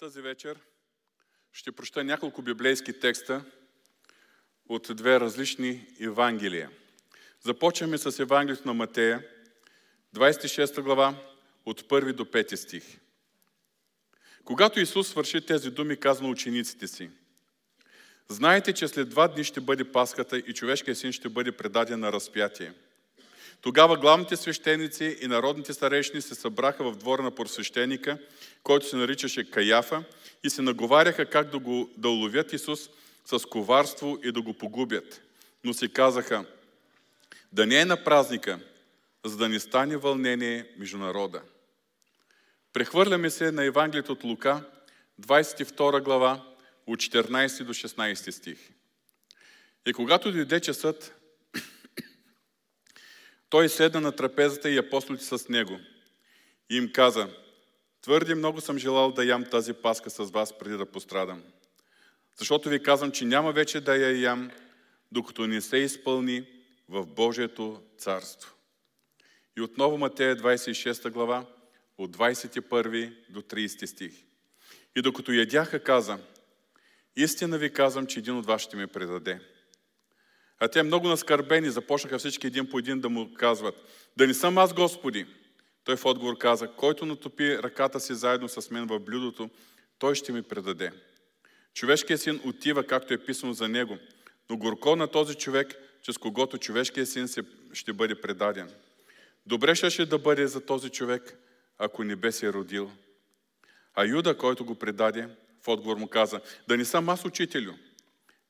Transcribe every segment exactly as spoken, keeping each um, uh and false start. Тази вечер ще прочета няколко библейски текста от две различни Евангелия. Започваме с Евангелието на Матея, двадесет и шеста глава, от първи до пети стих. Когато Исус свърши тези думи, каза на учениците си: знаете, че след два дни ще бъде Пасхата и човешкият син ще бъде предаден на разпятие. Тогава главните свещеници и народните старейшини се събраха в двора на просвещеника, който се наричаше Каяфа, и се наговаряха как да, го, да уловят Исус с коварство и да го погубят. Но си казаха: да не е на празника, за да не стане вълнение между народа. Прехвърляме се на Евангелието от Лука, двадесет и втора глава, от четиринадесети до шестнадесети стих. И когато дойде часът, той седна на трапезата и апостолите с него. И им каза: твърде много съм желал да ям тази паска с вас преди да пострадам. Защото ви казвам, че няма вече да я ям, докато не се изпълни в Божието царство. И отново Матея двадесет и шеста глава, от двадесет и първи до тридесети стих. И докато ядяха, каза: истина ви казвам, че един от вас ще ме предаде. А те, много наскърбени, започнаха всички един по един да му казват: да не съм аз, Господи! Той в отговор каза: който натопи ръката си заедно с мен в блюдото, той ще ми предаде. Човешкият син отива, както е писано за него, но горко на този човек, че с когото човешкият син се ще бъде предаден. Добре щеше да бъде за този човек, ако не бе се родил. А Юда, който го предаде, в отговор му каза: да не съм аз, учителю!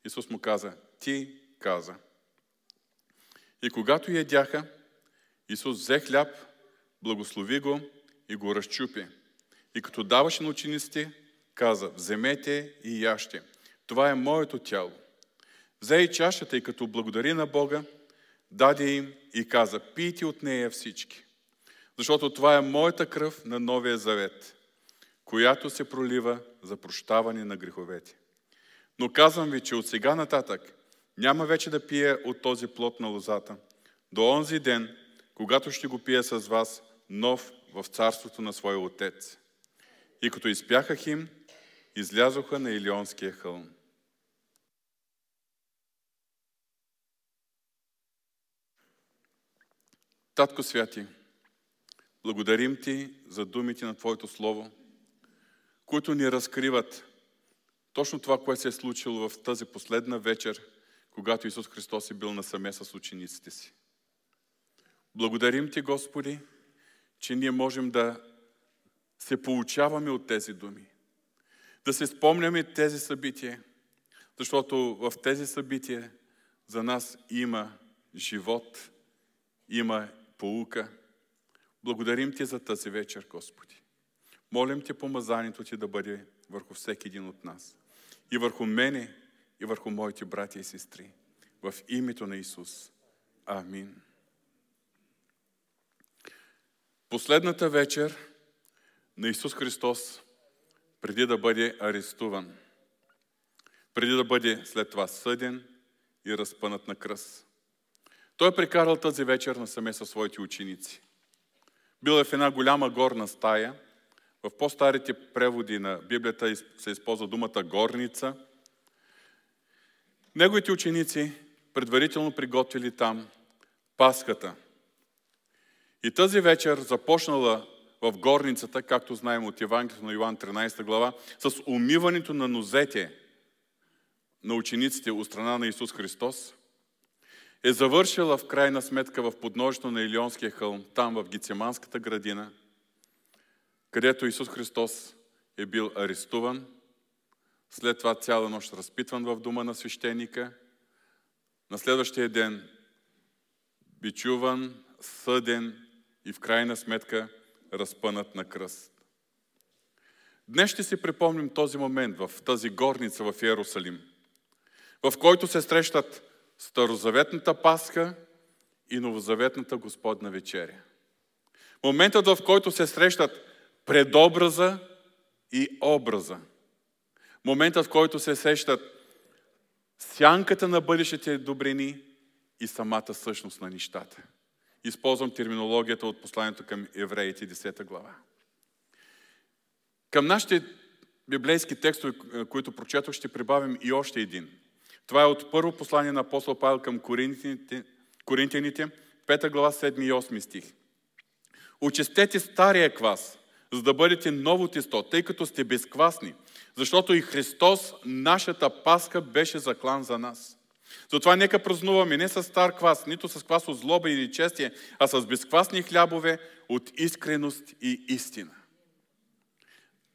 Исус му каза: ти каза. И когато ядяха, Исус взе хляб, благослови го и го разчупи. И като даваше на учениците, каза: вземете и яще. Това е моето тяло. Взе и чашата и като благодари на Бога, даде им и каза: пийте от нея всички. Защото това е моята кръв на Новия завет, която се пролива за прощаване на греховете. Но казвам ви, че от сега нататък няма вече да пия от този плод на лозата, до онзи ден, когато ще го пия с вас нов в царството на своя Отец. И като изпяха хим, излязоха на Елеонския хълм. Татко Святи, благодарим Ти за думите на Твоето Слово, които ни разкриват точно това, което се е случило в тази последна вечер, когато Исус Христос е бил насаме с учениците си. Благодарим Ти, Господи, че ние можем да се поучаваме от тези думи, да се спомняме тези събития, защото в тези събития за нас има живот, има поука. Благодарим Ти за тази вечер, Господи. Молим Ти помазанието Ти да бъде върху всеки един от нас. И върху мене, и върху моите братя и сестри. В името на Исус. Амин. Последната вечер на Исус Христос, преди да бъде арестуван, преди да бъде след това съден и разпънат на кръст. Той е прекарал тази вечер насаме със своите ученици. Бил е в една голяма горна стая. В по-старите преводи на Библията се използва думата горница. Неговите ученици предварително приготвили там Пасхата. И тази вечер започнала в горницата, както знаем от Евангелието на Йоан тринадесета глава, с умиването на нозете на учениците от страна на Исус Христос, е завършила в крайна сметка в подножието на Елеонския хълм, там в Гетсиманската градина, където Исус Христос е бил арестуван, след това цяла нощ разпитван в дома на свещеника, на следващия ден бичуван, съден и в крайна сметка разпънат на кръст. Днес ще си припомним този момент в тази горница в Йерусалим, в който се срещат Старозаветната Пасха и Новозаветната Господна вечеря. Моментът, в който се срещат предобраза и образа. Моментът, в който се срещат сянката на бъдещите добрини и самата същност на нещата. Използвам терминологията от посланието към Евреите десета глава. Към нашите библейски текстове, които прочетох, ще прибавим и още един. Това е от първо послание на апостол Павел към коринтяните, коринтяните пета глава, седми и осми стих. Очистете стария квас, за да бъдете ново тесто, тъй като сте безквасни, защото и Христос, нашата Пасха, беше заклан за нас. Затова нека празнуваме не с стар квас, нито с квас от злоба и нечестие, а с безквасни хлябове от искреност и истина.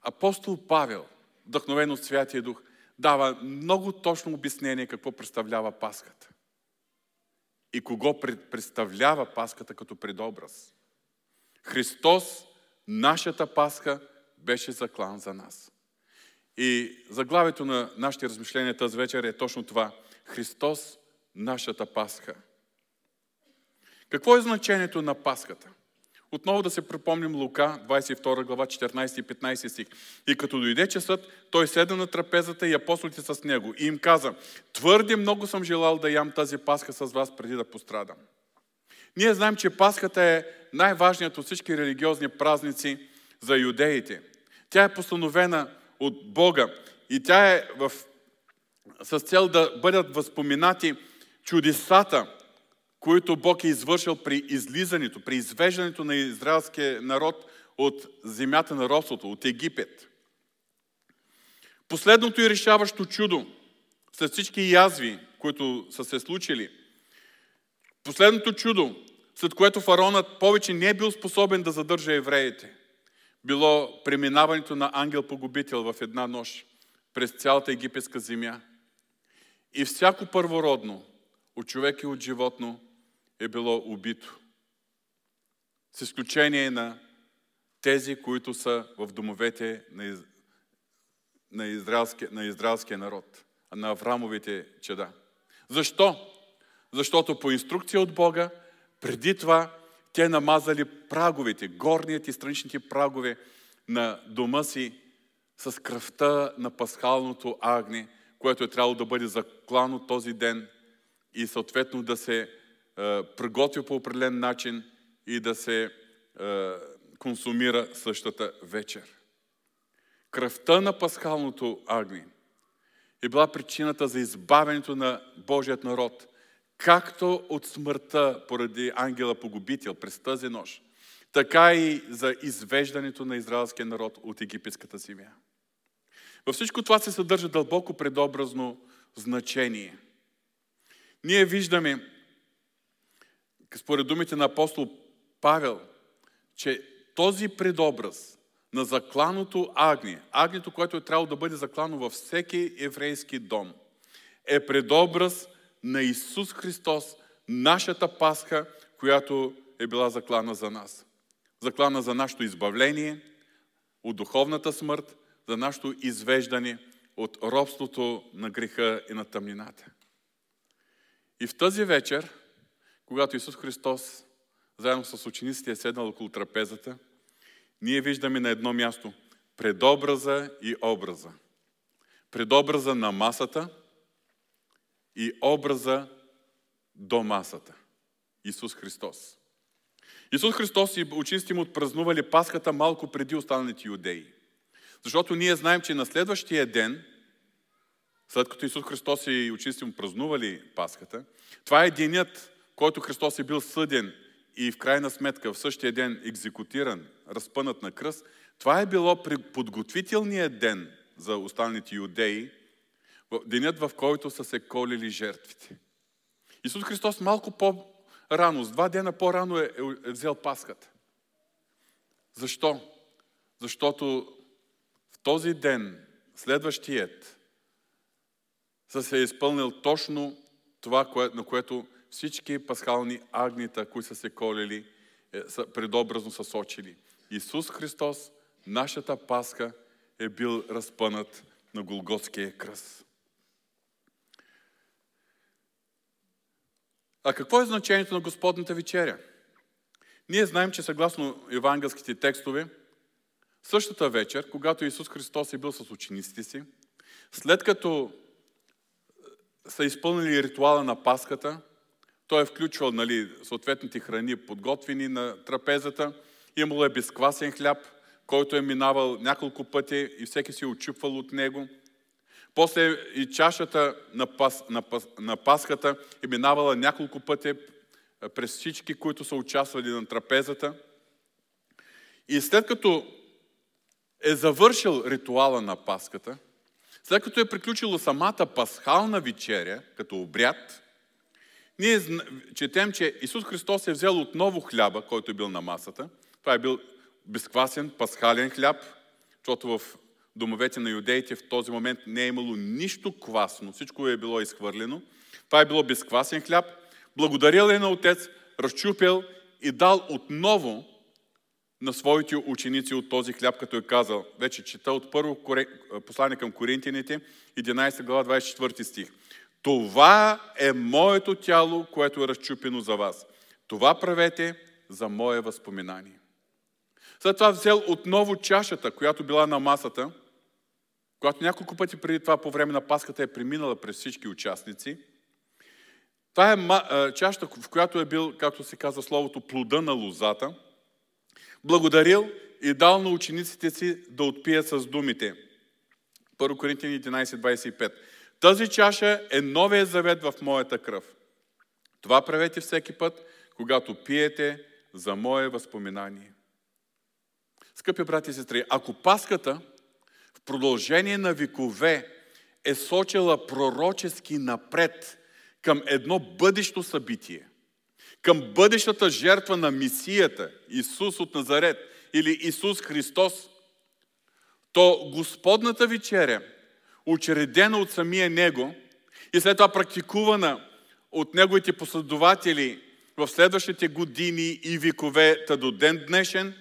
Апостол Павел, вдъхновен от Святия Дух, дава много точно обяснение какво представлява Пасхата и кого представлява Пасхата като предобраз. Христос, нашата Пасха, беше заклан за нас. И заглавието на нашите размишления тази вечер е точно това. Христос, нашата Пасха. Какво е значението на Пасхата? Отново да се припомним Лука, двадесет и втора глава, четиринадесети и петнадесети стих. И като дойде часът, той седна на трапезата и апостолите с него. И им каза, твърде много съм желал да ям тази Пасха с вас преди да пострадам. Ние знаем, че Пасхата е най-важният от всички религиозни празници за юдеите. Тя е постановена от Бога и тя е в... с цел да бъдат възпоменати чудесата, които Бог е извършил при излизането, при извеждането на израелския народ от земята на робството, от Египет. Последното и решаващо чудо, след всички язви, които са се случили, последното чудо, след което фараонът повече не е бил способен да задържа евреите, било преминаването на ангел-погубител в една нощ през цялата египетска земя. И всяко първородно, от човек и от животно, е било убито. С изключение на тези, които са в домовете на, из... на, израелски... на израелския народ, на Аврамовите чеда. Защо? Защото по инструкция от Бога, преди това те намазали праговете, горният и страничните прагове на дома си с кръвта на пасхалното агне, което е трябвало да бъде заклано този ден и съответно да се е, приготви по определен начин и да се е, консумира същата вечер. Кръвта на пасхалното агне е била причината за избавянето на Божият народ, както от смъртта поради ангела-погубител през тази нощ, така и за извеждането на израелския народ от египетската земя. Във всичко това се съдържа дълбоко предобразно значение. Ние виждаме, според думите на апостол Павел, че този предобраз на закланото агне, агнето, което е трябвало да бъде заклано във всеки еврейски дом, е предобраз на Исус Христос, нашата Пасха, която е била заклана за нас. Заклана за нашето избавление от духовната смърт, за нашето извеждане от робството на греха и на тъмнината. И в тази вечер, когато Исус Христос заедно с учениците е седнал около трапезата, ние виждаме на едно място предобраза и образа. Предобраза на масата и образа до масата. Исус Христос. Исус Христос и учениците му отпразнували Пасхата малко преди останалите юдеи. Защото ние знаем, че на следващия ден, след като Исус Христос и учениците му празнували Пасхата, това е денят, който Христос е бил съден и в крайна сметка в същия ден екзекутиран, разпънат на кръст. Това е било при подготвителния ден за останалите юдеи, денят, в който са се колили жертвите. Исус Христос малко по-рано, с два дена по-рано е, е взел Пасхата. Защо? Защото този ден, следващият, са се е изпълнил точно това, на което всички пасхални агнета, които са се колили, са предобразно са сочили. Исус Христос, нашата Пасха, е бил разпънат на Голготския кръст. А какво е значението на Господната вечеря? Ние знаем, че съгласно евангелските текстове, същата вечер, когато Исус Христос е бил с учениците си, след като са изпълнили ритуала на Пасхата, той е включвал нали, съответните храни, подготвени на трапезата, имало е безквасен хляб, който е минавал няколко пъти и всеки си отчупвал от него. После и чашата на, пас, на, пас, на Пасхата е минавала няколко пъти през всички, които са участвали на трапезата. И след като е завършил ритуала на Пасхата, след като е приключило самата пасхална вечеря, като обряд, ние четем, че Исус Христос е взел отново хляба, който е бил на масата. Това е бил безквасен пасхален хляб, защото в домовете на юдеите в този момент не е имало нищо квасно, всичко е било изхвърлено. Това е било безквасен хляб. Благодарил е на Отец, разчупил и дал отново на своите ученици от този хляб, като е казал. Вече чета от първо послание към Коринтяните, единадесета глава, двадесет и четвърти стих. Това е моето тяло, което е разчупено за вас. Това правете за мое възпоминание. След това взел отново чашата, която била на масата, която няколко пъти преди това по време на Пасхата е преминала през всички участници. Това е чашата, в която е бил, както се казва словото, плода на лозата. Благодарил и дал на учениците си да отпият с думите. Първо Коринтяни единадесет двадесет и пет. Тази чаша е новия завет в моята кръв. Това правете всеки път, когато пиете за мое възпоминание. Скъпи брати и сестри, ако Пасхата в продължение на векове е сочила пророчески напред към едно бъдещо събитие, към бъдещата жертва на Месията, Исус от Назарет или Исус Христос, то Господната вечеря, учредена от самия Него и след това практикувана от Неговите последователи в следващите години и векове та до ден днешен,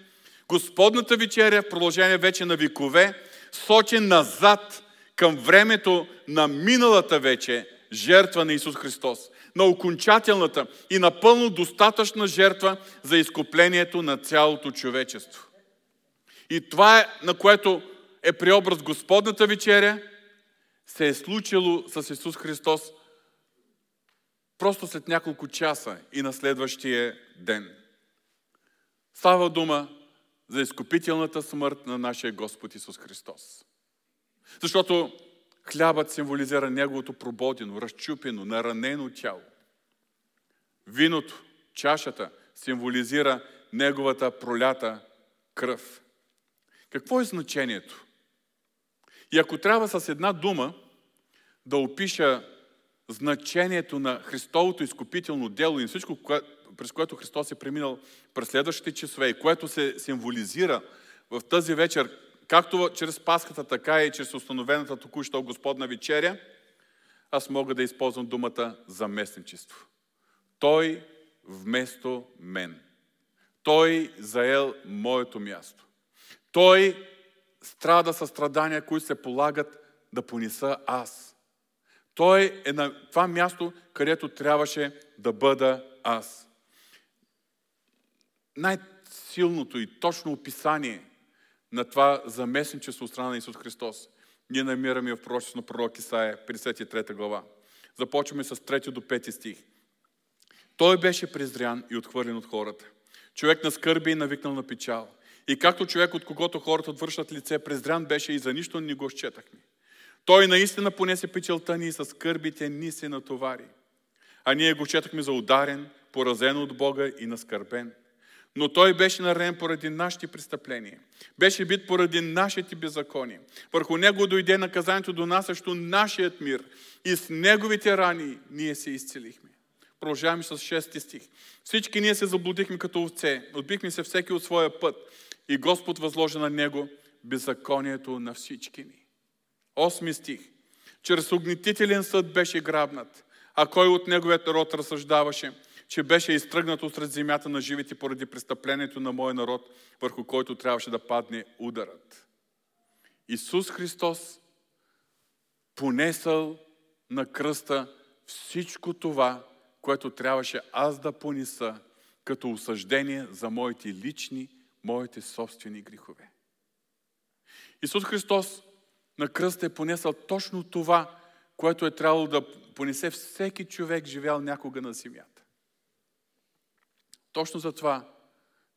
Господната вечеря в продължение вече на векове сочи назад към времето на миналата вече жертва на Исус Христос, на окончателната и напълно достатъчна жертва за изкуплението на цялото човечество. И това е, на което е преобраз Господната вечеря, се е случило с Исус Христос просто след няколко часа и на следващия ден. Става дума за изкупителната смърт на нашия Господ Исус Христос. Защото хлябът символизира Неговото прободено, разчупено, наранено тяло. Виното, чашата, символизира Неговата пролята кръв. Какво е значението? И ако трябва с една дума да опиша значението на Христовото изкупително дело и всичко, през което Христос е преминал през следващите часове и което се символизира в тази вечер, както чрез Пасхата, така и чрез установената току-що Господна вечеря, аз мога да използвам думата заместничество. Той вместо мен. Той заел моето място. Той страда със страдания, които се полагат да понеса аз. Той е на това място, където трябваше да бъда аз. Най-силното и точно описание на това заместничество от страна на Исус Христос ние намираме в пророчеството на пророк Исаия, петдесет и трета глава. Започваме с трети до пети стих. Той беше презрян и отхвърлен от хората. Човек на скърби и навикнал на печал. И както човек, от когото хората отвършат лице, презрян беше и за нищо не го счетахме. Той наистина понесе печалта ни и със скърбите ни се натовари. А ние го счетахме за ударен, поразен от Бога и наскърбен. Но той беше наранен поради нашите престъпления. Беше бит поради нашите беззакония. Върху него дойде наказанието до нас, също нашият мир. И с неговите рани ние се изцелихме. Продължаваме с шести стих. Всички ние се заблудихме като овце. Отбихме се всеки от своя път. И Господ възложи на него беззаконието на всички ни. Осми стих. Чрез огнетителен съд беше грабнат, а кой от неговият народ разсъждаваше, че беше изтръгнат от сред земята на живите поради престъплението на моя народ, върху който трябваше да падне ударът. Исус Христос понесъл на кръста всичко това, което трябваше аз да понеса като осъждение за моите лични, моите собствени грехове. Исус Христос на кръста е понесъл точно това, което е трябвало да понесе всеки човек, живял някога на земята. Точно затова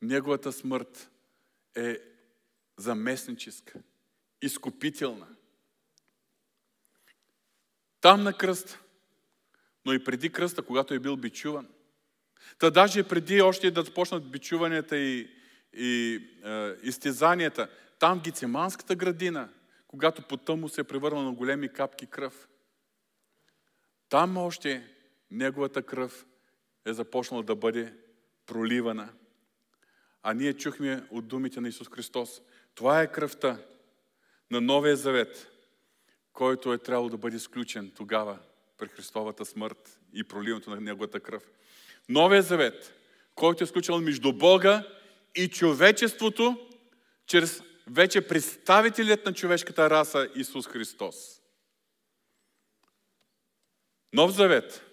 неговата смърт е заместническа, изкупителна. Там на кръст, но и преди кръста, когато е бил бичуван. Та даже преди още да започнат бичуванията и, и е, изтезанията, там в Гетсиманската градина, когато потъм му се е превърнал на големи капки кръв, там още неговата кръв е започнала да бъде проливана. А ние чухме от думите на Исус Христос. Това е кръвта на Новия Завет, който е трябвало да бъде сключен тогава при Христовата смърт и проливането на неговата кръв. Новия Завет, който е сключен между Бога и човечеството, чрез вече представителят на човешката раса Исус Христос. Нов Завет,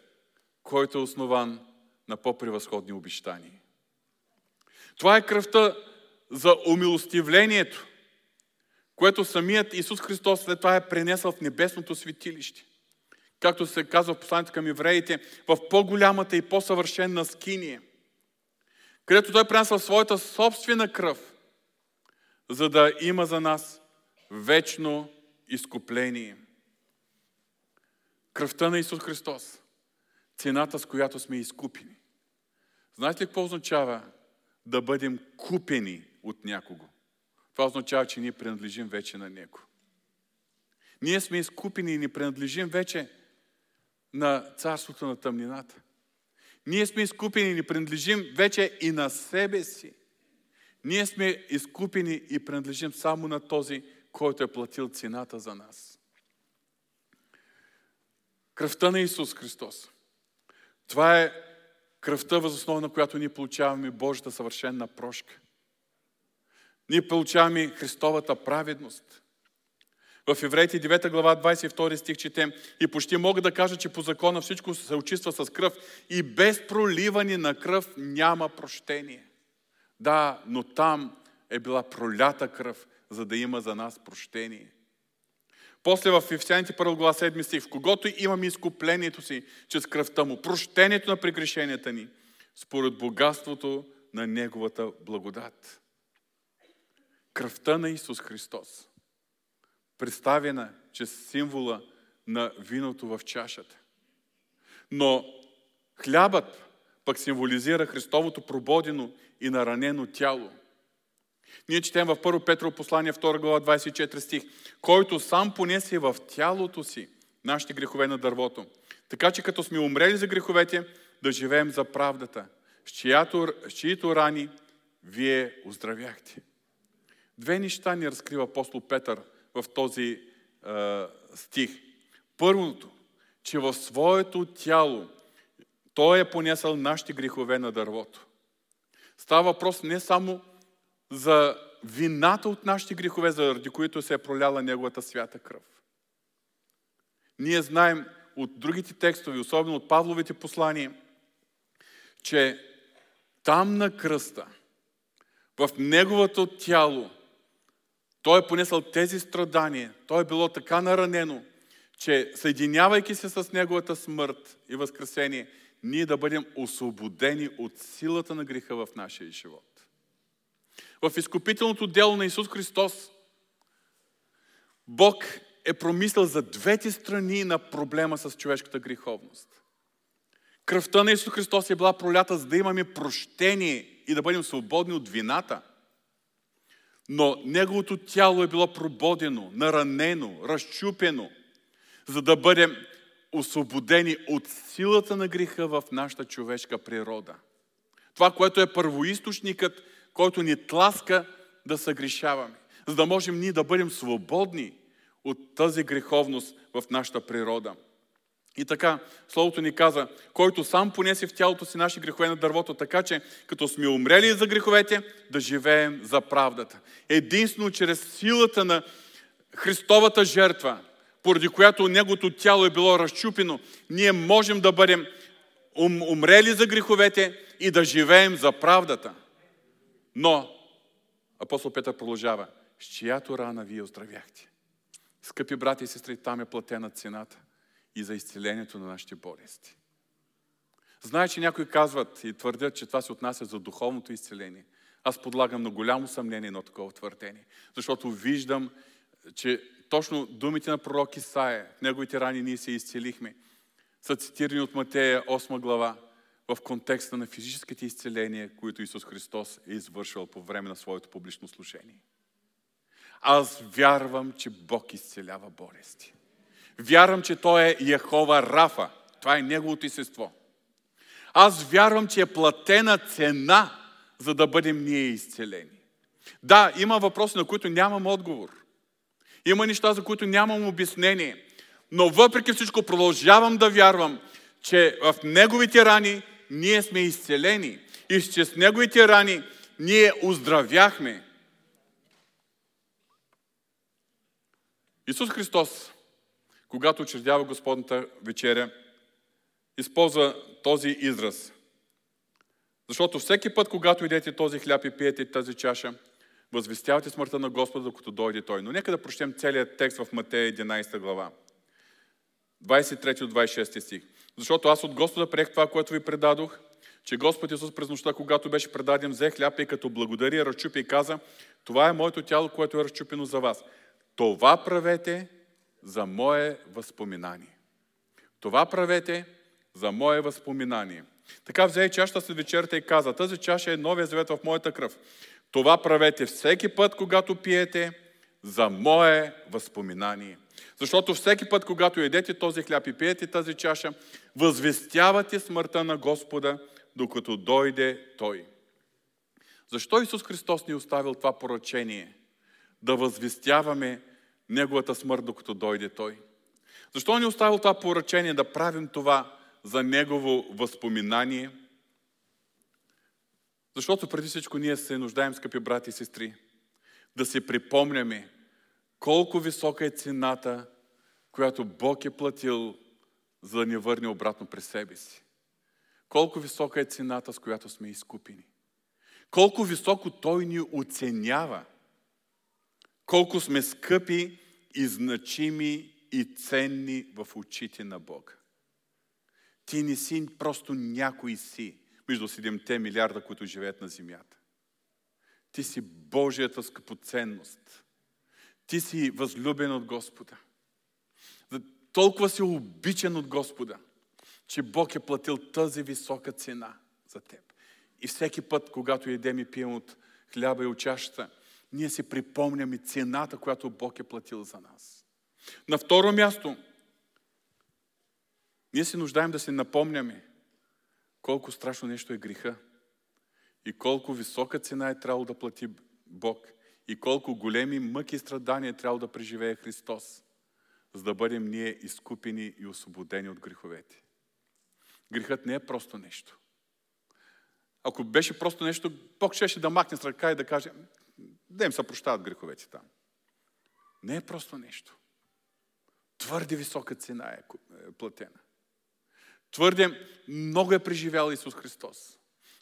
който е основан на по-превъзходни обещания. Това е кръвта за умилостивлението, което самият Исус Христос след това е пренесъл в небесното светилище. Както се казва в посланието към евреите, в по-голямата и по-съвършена скиния, където той пренесъл своята собствена кръв, за да има за нас вечно изкупление. Кръвта на Исус Христос, цената, с която сме изкупени. Знаете ли какво означава да бъдем купени от някого? Това означава, че ние принадлежим вече на Него. Ние сме изкупени и не принадлежим вече на царството на тъмнината. Ние сме изкупени и не принадлежим вече и на себе си. Ние сме изкупени и принадлежим само на този, който е платил цената за нас. Кръвта на Исус Христос. Това е кръвта, въз основа на която ние получаваме Божията съвършена прошка. Ние получаваме Христовата праведност. В Евреите девета глава двадесет и втори стих четем: и почти мога да кажа, че по закона всичко се очиства с кръв и без проливане на кръв няма прощение. Да, но там е била пролята кръв, за да има за нас прощение. После в Ефсияните първа глава седми стих: в когото имаме изкуплението си чрез кръвта му, прощението на прегрешенията ни, според богатството на неговата благодат. Кръвта на Исус Христос, представена чрез символа на виното в чашата. Но хлябът пък символизира Христовото прободено и наранено тяло. Ние четем в първо Петро послание втора глава двадесет и четвърти стих: който сам понесе в тялото си нашите грехове на дървото, така че като сме умрели за греховете, да живеем за правдата, с чиято, с чието рани вие оздравяхте. Две неща ни разкрива апостол Петър в този е, стих. Първото, че в своето тяло той е понесъл нашите грехове на дървото. Става въпрос не само за вината от нашите грехове, заради които се е проляла неговата свята кръв. Ние знаем от другите текстове, особено от Павловите послания, че там на кръста, в неговото тяло, той е понесъл тези страдания, той е било така наранено, че съединявайки се с неговата смърт и възкресение, ние да бъдем освободени от силата на греха в нашия живот. В изкупителното дело на Исус Христос Бог е промислил за двете страни на проблема с човешката греховност. Кръвта на Исус Христос е била пролята, за да имаме прощение и да бъдем свободни от вината. Но Неговото тяло е било прободено, наранено, разчупено, за да бъдем освободени от силата на греха в нашата човешка природа. Това, което е първоизточникът, който ни тласка да съгрешаваме, за да можем ние да бъдем свободни от тази греховност в нашата природа. И така, Словото ни каза: който сам понесе в тялото си наши грехове на дървото, така че, като сме умрели за греховете, да живеем за правдата. Единствено чрез силата на Христовата жертва, поради която Неговото тяло е било разчупено, ние можем да бъдем умрели за греховете и да живеем за правдата. Но апостол Петър продължава: с чиято рана вие оздравяхте. Скъпи брати и сестри, там е платена цената и за изцелението на нашите болести. Знае, че някои казват и твърдят, че това се отнася за духовното изцеление. аз подлагам на голямо съмнение на такова твърдение. Защото виждам, че точно думите на пророк Исаия, неговите рани ние се изцелихме, са цитирани от Матея осма глава в контекста на физическите изцеления, които Исус Христос е извършил по време на своето публично служение. Аз вярвам, че Бог изцелява болести. Вярвам, че Той е Яхова Рафа. Това е Неговото естество. Аз вярвам, че е платена цена, за да бъдем ние изцелени. Да, има въпроси, на които нямам отговор. Има неща, за които нямам обяснение. Но въпреки всичко продължавам да вярвам, че в Неговите рани ние сме изцелени. И че с Неговите рани ние оздравяхме. Исус Христос, когато учредява Господната вечеря, използва този израз. Защото всеки път, когато идете този хляб и пиете тази чаша, възвестявате смъртта на Господа, докато дойде Той. Но нека да прочетем целият текст в Матея единайсета глава. двайсет и трети до двайсет и шести стих. Защото аз от Господа приех това, което ви предадох, че Господ Исус през нощта, когато беше предаден, взе хляба и като благодари, разчупи и каза: това е моето тяло, което е разчупено за вас. Това правете за мое възпоминание. Това правете за мое възпоминание. Така взе и чашата след вечерта и каза: тази чаша е новия завет в моята кръв. Това правете всеки път, когато пиете, за мое възпоминание. Защото всеки път, когато едете този хляб и пиете тази чаша, възвестявате смъртта на Господа, докато дойде Той. Защо Исус Христос ни оставил това поръчение? Да възвестяваме Неговата смърт, докато дойде Той. Защо ни оставил това поръчение да правим това за Негово възпоминание? Защото преди всичко ние се нуждаем, скъпи брати и сестри, да си припомняме колко висока е цената, която Бог е платил, за да ни върне обратно при себе си. Колко висока е цената, с която сме изкупени. Колко високо Той ни оценява. Колко сме скъпи и значими и ценни в очите на Бога. Ти не си просто някой си между седемте милиарда, които живеят на земята. Ти си Божията скъпоценност. Ти си възлюбен от Господа. Толкова си обичан от Господа, че Бог е платил тази висока цена за теб. И всеки път, когато едем и пием от хляба и от чашата, ние си припомняме цената, която Бог е платил за нас. На второ място, ние се нуждаем да се напомняме колко страшно нещо е греха и колко висока цена е трябвало да плати Бог и колко големи мъки и страдания е трябвало да преживее Христос, за да бъдем ние изкупени и освободени от греховете. Грехът не е просто нещо. Ако беше просто нещо, Бог щеше да махне с ръка и да каже: да им се прощават греховете там. Не е просто нещо. Твърде висока цена е платена. Твърде много е преживял Исус Христос,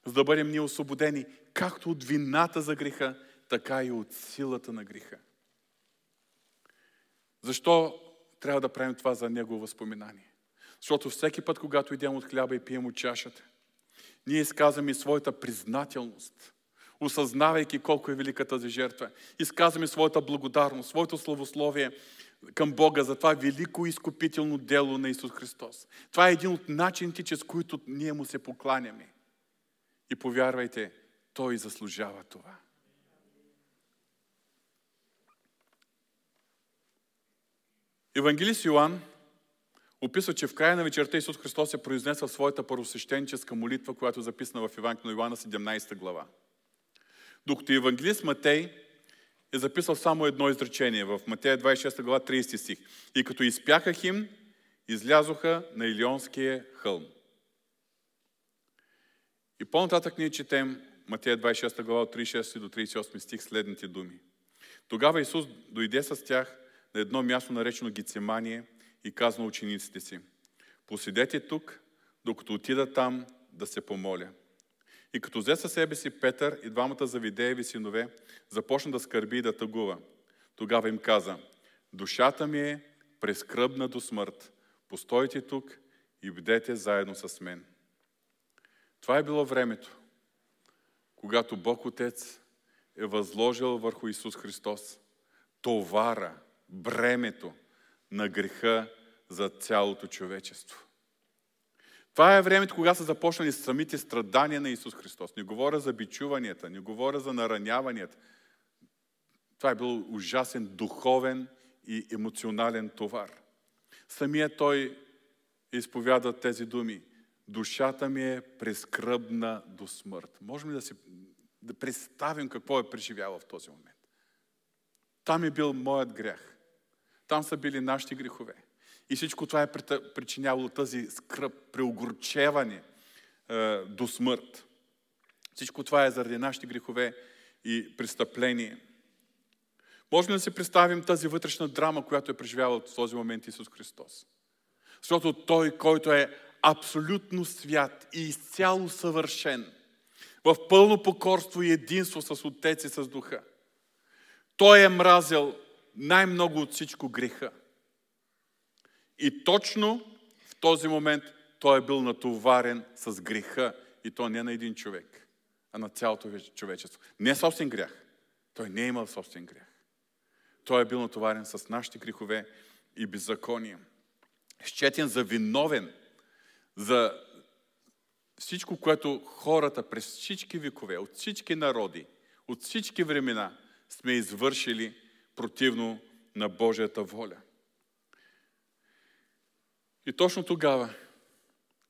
за да бъдем ние освободени както от вината за греха, така и от силата на греха. Защо трябва да правим това за Негово възпоминание? Защото всеки път, когато идем от хляба и пием от чашата, ние изказваме своята признателност, осъзнавайки колко е велика тази жертва. Изказваме своята благодарност, своето славословие към Бога за това велико изкупително дело на Исус Христос. Това е един от начините, чрез които ние Му се покланяме. И повярвайте, Той заслужава това. Евангелист Йоан описва, че в края на вечерта Исус Христос се произнесва своята първосвещенческа молитва, която е записана в Евангелието на Йоанна седемнайсета глава. Докато евангелист Матей е записал само едно изречение в Матея двайсет и шеста глава трийсети стих. И като изпяха хим, излязоха на Елеонския хълм. И по-нататък ние четем Матея двайсет и шеста глава от трийсет и шести до трийсет и осми стих следните думи. Тогава Исус дойде с тях на едно място, наречено Гетсимания, и каза на учениците си: поседете тук, докато отида там да се помоля. И като взе със себе си Петър и двамата завидееви синове, започна да скърби и да тъгува. Тогава им каза: душата ми е прескръбна до смърт. Постойте тук и бдете заедно с мен. Това е било времето, когато Бог Отец е възложил върху Исус Христос товара, бремето на греха за цялото човечество. Това е времето, кога са започнали самите страдания на Исус Христос. Не говоря за бичуванията, не говоря за нараняванията. Това е бил ужасен духовен и емоционален товар. Самия Той изповяда тези думи. Душата ми е прескръбна до смърт. Можем ли да си да представим какво е преживял в този момент? Там е бил моят грях. Там са били нашите грехове. И всичко това е причиняло тази скръб, преугорчеване е, до смърт. Всичко това е заради нашите грехове и престъпления. Можем ли да си представим тази вътрешна драма, която е преживявал в този момент Исус Христос? Защото Той, който е абсолютно свят и изцяло съвършен, в пълно покорство и единство с Отец и с Духа, Той е мразил най-много от всичко греха. И точно в този момент Той е бил натоварен с греха. И то не на един човек, а на цялото човечество. Не е собствен грях. Той не е имал собствен грях. Той е бил натоварен с нашите грехове и беззакония. Счетен за виновен за всичко, което хората през всички векове, от всички народи, от всички времена сме извършили противно на Божията воля. И точно тогава,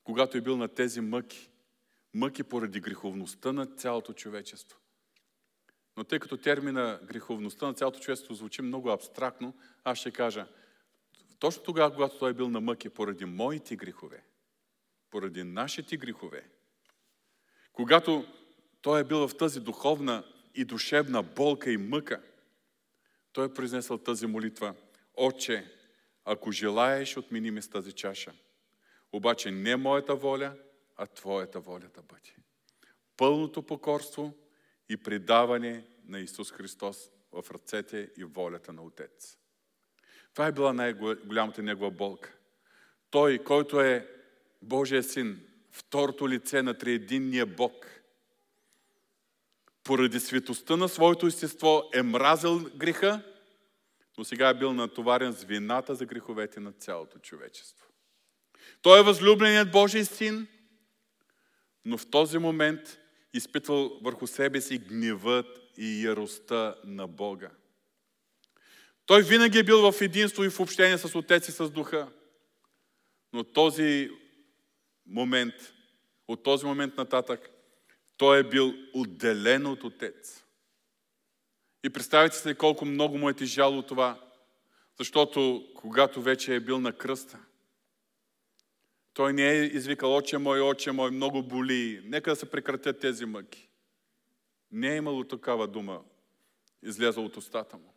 когато е бил на тези мъки, мъки поради греховността на цялото човечество. Но тъй като термина греховността на цялото човечество звучи много абстрактно, аз ще кажа, точно тогава, когато Той е бил на мъки поради моите грехове, поради нашите грехове, когато Той е бил в тази духовна и душевна болка и мъка, Той е произнесъл тази молитва: Отче, ако желаеш, отмини ми с тази чаша. Обаче не моята воля, а Твоята воля да бъде. Пълното покорство и предаване на Исус Христос в ръцете и волята на Отец. Това е била най-голямата Негова болка. Той, който е Божия Син, второто лице на Триединния Бог, поради светостта на своето естество е мразил греха, но сега е бил натоварен с вината за греховете на цялото човечество. Той е възлюбленият Божий Син, но в този момент изпитвал върху себе си гневът и яростта на Бога. Той винаги е бил в единство и в общение с Отец и с Духа, но този момент, от този момент нататък, Той е бил отделен от Отец. И представете си колко много му е тежало това, защото когато вече е бил на кръста, Той не е извикал: Отче мой, Отче мой, много боли, нека да се прекратят тези мъки. Не е имало такава дума, излязла от устата му.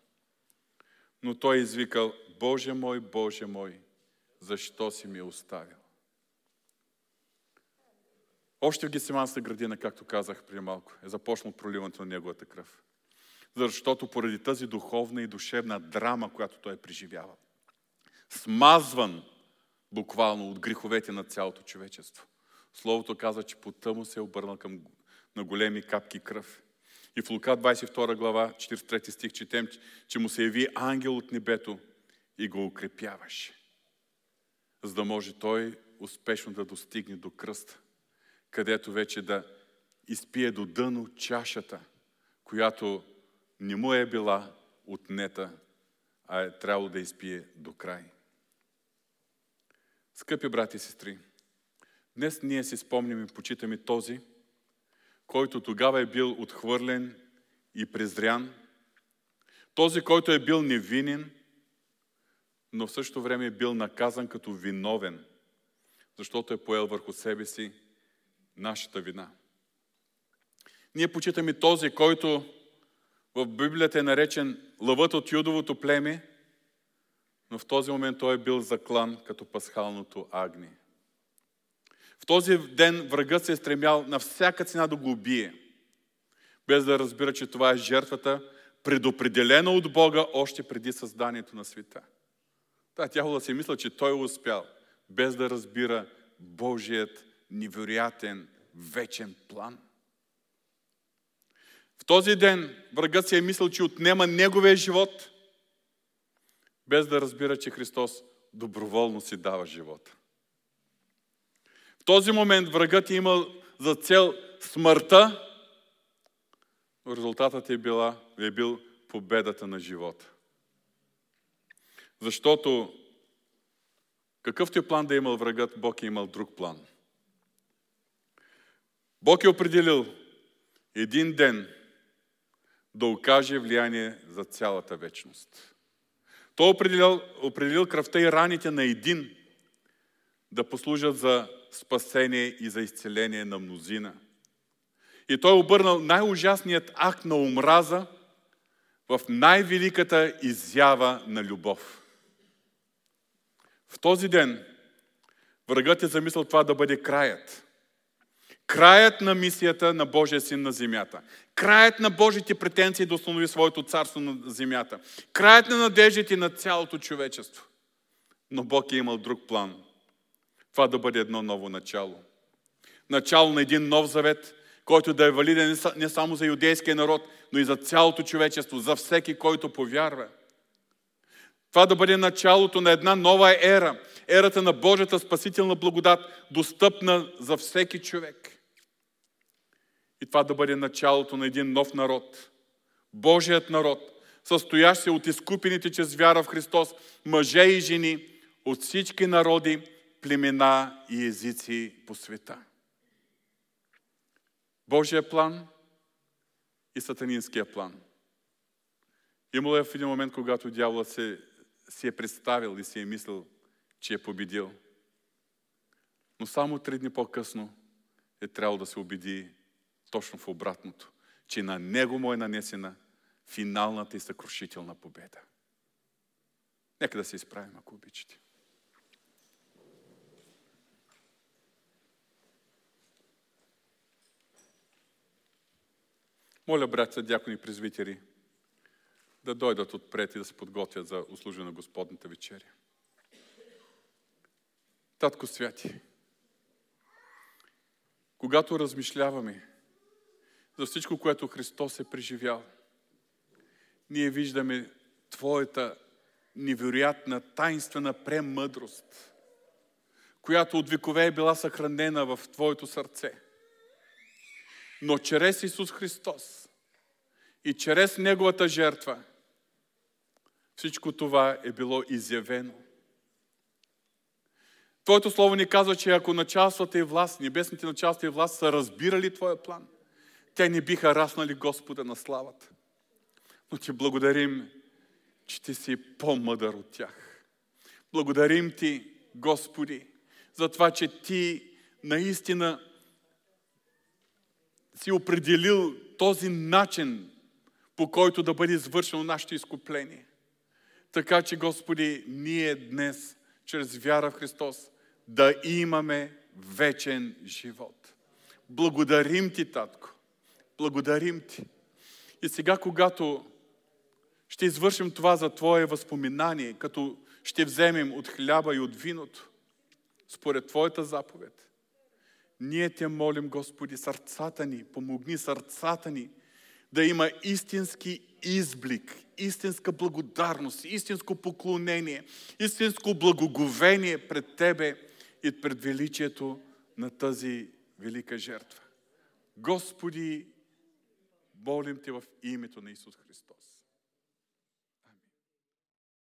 Но Той е извикал: Боже мой, Боже мой, защо си ми оставил? Още в Гетсиманската градина, както казах преди малко, е започнало проливането на Неговата кръв. Защото поради тази духовна и душевна драма, която Той е преживявал, смазван буквално от греховете на цялото човечество. Словото казва, че потът му се е обърнал към на големи капки кръв. И в Лука двадесет и втора глава, четиридесет и трети стих, четем, че му се яви ангел от небето и го укрепяваше, за да може Той успешно да достигне до кръста, където вече да изпие до дъно чашата, която не му е била отнета, а е трябвало да изпие до край. Скъпи брати и сестри, днес ние си спомним и почитаме този, който тогава е бил отхвърлен и презрян, този, който е бил невинен, но в същото време е бил наказан като виновен, защото е поел върху себе си нашата вина. Ние почитаме този, който в Библията е наречен лъвът от Юдовото племе, но в този момент той е бил заклан като пасхалното агне. В този ден врагът се е стремял на всяка цена да го убие, без да разбира, че това е жертвата, предопределена от Бога още преди създанието на света. Та тяло да си мисля, че той е успял, без да разбира Божият невероятен вечен план. В този ден врагът си е мислил, че отнема неговия живот, без да разбира, че Христос доброволно си дава живота. В този момент врагът е имал за цел смъртта, но резултатът е, била, е бил победата на живота. Защото какъвто е план да е имал врагът, Бог е имал друг план. Бог е определил един ден да окаже влияние за цялата вечност. Той определил, определил кръвта и раните на един да послужат за спасение и за изцеление на мнозина. И той обърнал най-ужасният акт на омраза в най-великата изява на любов. В този ден врагът е замислил това да бъде краят. Краят на мисията на Божия син на земята. Краят на Божите претенции да установи своето царство на земята. Краят на надеждите на цялото човечество. Но Бог е имал друг план. Това да бъде едно ново начало. Начало на един нов завет, който да е валиден не само за юдейския народ, но и за цялото човечество, за всеки, който повярва. Това да бъде началото на една нова ера, ерата на Божията спасителна благодат, достъпна за всеки човек. И това да бъде началото на един нов народ, Божият народ, състоящ се от изкупените чрез вяра в Христос, мъже и жени, от всички народи, племена и езици по света. Божия план и сатанинския план. Имало е в един момент, когато дяволът се си е представил и си е мислил, че е победил. Но само три дни по-късно е трябвало да се убеди точно в обратното, че на него му е нанесена финалната и съкрушителна победа. Нека да се изправим, ако обичате. Моля, братя, дякони, презвитери, да дойдат отпред и да се подготвят за услужа на Господната вечеря. Татко Святи, когато размишляваме за всичко, което Христос е преживял, ние виждаме Твоята невероятна, таинствена премъдрост, която от векове е била съхранена в Твоето сърце. Но чрез Исус Христос и чрез Неговата жертва всичко това е било изявено. Твоето слово ни казва, че ако началствата и власт, небесните началства и власт са разбирали Твоя план, те не биха раснали Господа на славата. Но Ти благодарим, че Ти си по-мъдър от тях. Благодарим Ти, Господи, за това, че Ти наистина си определил този начин, по който да бъде извършено нашето изкупление. Така че, Господи, ние днес, чрез вяра в Христос, да имаме вечен живот. Благодарим Ти, Татко. Благодарим Ти. И сега, когато ще извършим това за Твое възпоминание, като ще вземем от хляба и от виното, според Твоята заповед, ние Те молим, Господи, сърцата ни, помогни сърцата ни да има истински изблик, истинска благодарност, истинско поклонение, истинско благоговение пред Тебе и пред величието на тази велика жертва. Господи, молим Те в името на Исус Христос.